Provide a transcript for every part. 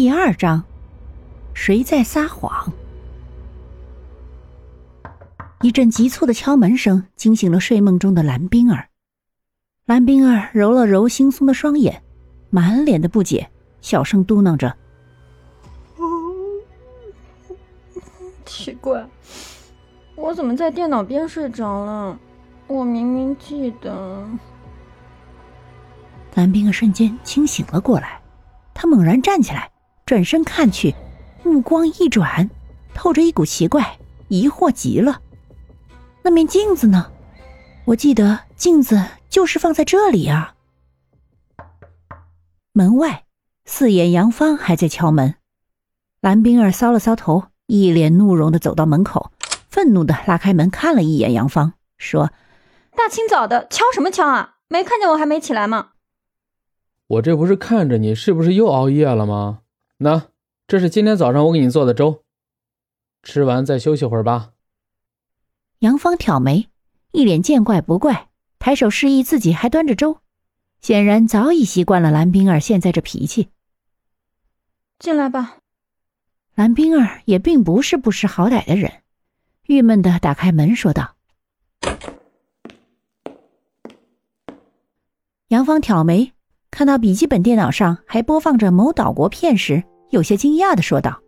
第二章，谁在撒谎？一阵急促的敲门声惊醒了睡梦中的蓝冰儿。蓝冰儿揉了揉惺忪的双眼，满脸的不解，小声嘟囔着：“奇怪，我怎么在电脑边睡着了？我明明记得……”蓝冰儿瞬间清醒了过来。他猛然站起来，转身看去，目光一转，透着一股奇怪，疑惑极了。那面镜子呢？我记得镜子就是放在这里啊。门外，四眼杨芳还在敲门。蓝冰儿搔了搔头，一脸怒容地走到门口，愤怒地拉开门看了一眼杨芳，说：“大清早的，敲什么敲啊？没看见我还没起来吗？”“我这不是看着你是不是又熬夜了吗？那，这是今天早上我给你做的粥，吃完再休息会儿吧。”杨芳挑眉，一脸见怪不怪，抬手示意自己还端着粥，显然早已习惯了蓝冰儿现在这脾气。“进来吧。”蓝冰儿也并不是不识好歹的人，郁闷地打开门说道。杨芳挑眉，看到笔记本电脑上还播放着某岛国片时，有些惊讶地说道：“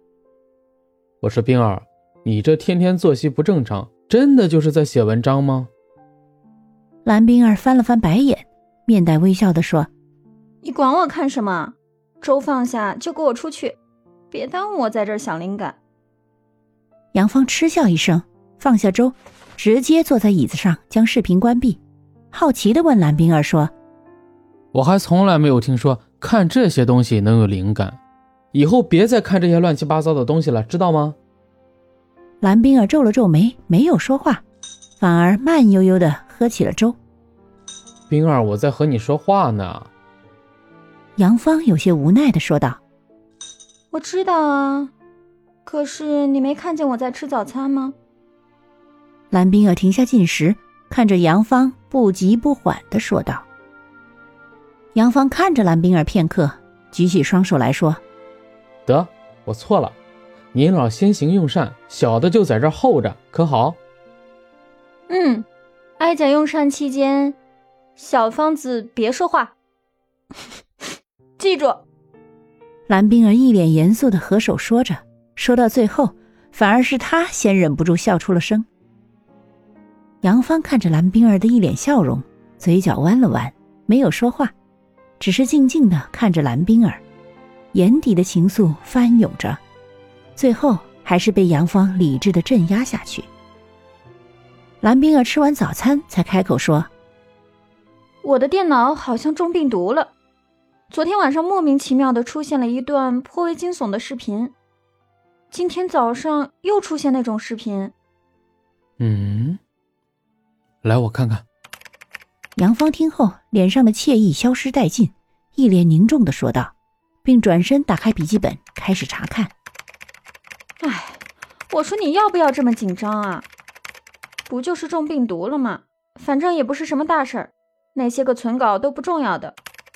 我说冰儿，你这天天作息不正常，真的就是在写文章吗？”蓝冰儿翻了翻白眼，面带微笑地说：“你管我看什么？粥放下就给我出去，别耽误我在这儿想灵感。”杨芳嗤笑一声，放下粥，直接坐在椅子上将视频关闭，好奇地问蓝冰儿说：“我还从来没有听说看这些东西能有灵感，以后别再看这些乱七八糟的东西了，知道吗？”蓝冰儿皱了皱眉，没有说话，反而慢悠悠地喝起了粥。“冰儿，我在和你说话呢。”杨芳有些无奈地说道。“我知道啊，可是你没看见我在吃早餐吗？”蓝冰儿停下进食，看着杨芳不急不缓地说道。杨芳看着蓝冰儿片刻，举起双手来说：“得，我错了，您老先行用膳，小的就在这儿候着，可好？”“嗯，哀家用膳期间，小方子别说话，记住。”蓝冰儿一脸严肃地合手说着，说到最后，反而是她先忍不住笑出了声。杨芳看着蓝冰儿的一脸笑容，嘴角弯了弯，没有说话。只是静静地看着蓝冰儿，眼底的情愫翻涌着，最后还是被杨芳理智地镇压下去。蓝冰儿吃完早餐才开口说：“我的电脑好像中病毒了，昨天晚上莫名其妙地出现了一段颇为惊悚的视频，今天早上又出现那种视频。”“嗯，来我看看。”杨芳听后，脸上的惬意消失殆尽，一脸凝重地说道，并转身打开笔记本开始查看。“哎，我说你要不要这么紧张啊？不就是中病毒了吗？反正也不是什么大事儿，那些个存稿都不重要的，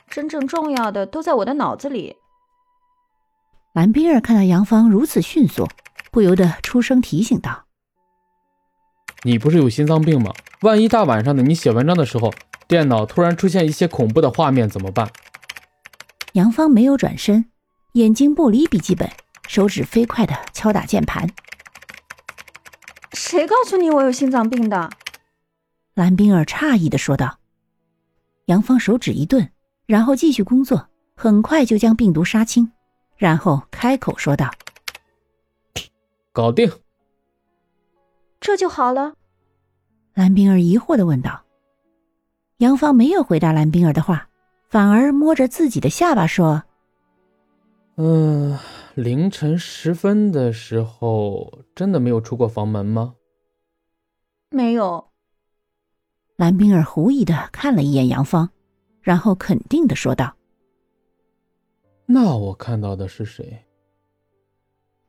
真正重要的都在我的脑子里。”蓝冰儿看到杨芳如此迅速，不由得出声提醒道：“你不是有心脏病吗？万一大晚上的你写文章的时候，电脑突然出现一些恐怖的画面怎么办？”杨芳没有转身，眼睛不离笔记本，手指飞快地敲打键盘。“谁告诉你我有心脏病的？”蓝冰儿诧异地说道。杨芳手指一顿，然后继续工作，很快就将病毒杀青，然后开口说道：“搞定。”“这就好了？”蓝冰儿疑惑地问道。杨芳没有回答蓝冰儿的话，反而摸着自己的下巴说：“凌晨10分的时候，真的没有出过房门吗？”“没有。”蓝冰儿狐疑地看了一眼杨芳，然后肯定地说道：“那我看到的是谁？”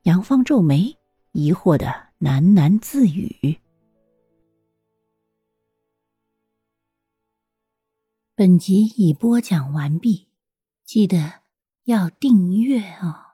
杨芳皱眉，疑惑地喃喃自语。本集已播讲完毕，记得要订阅哦。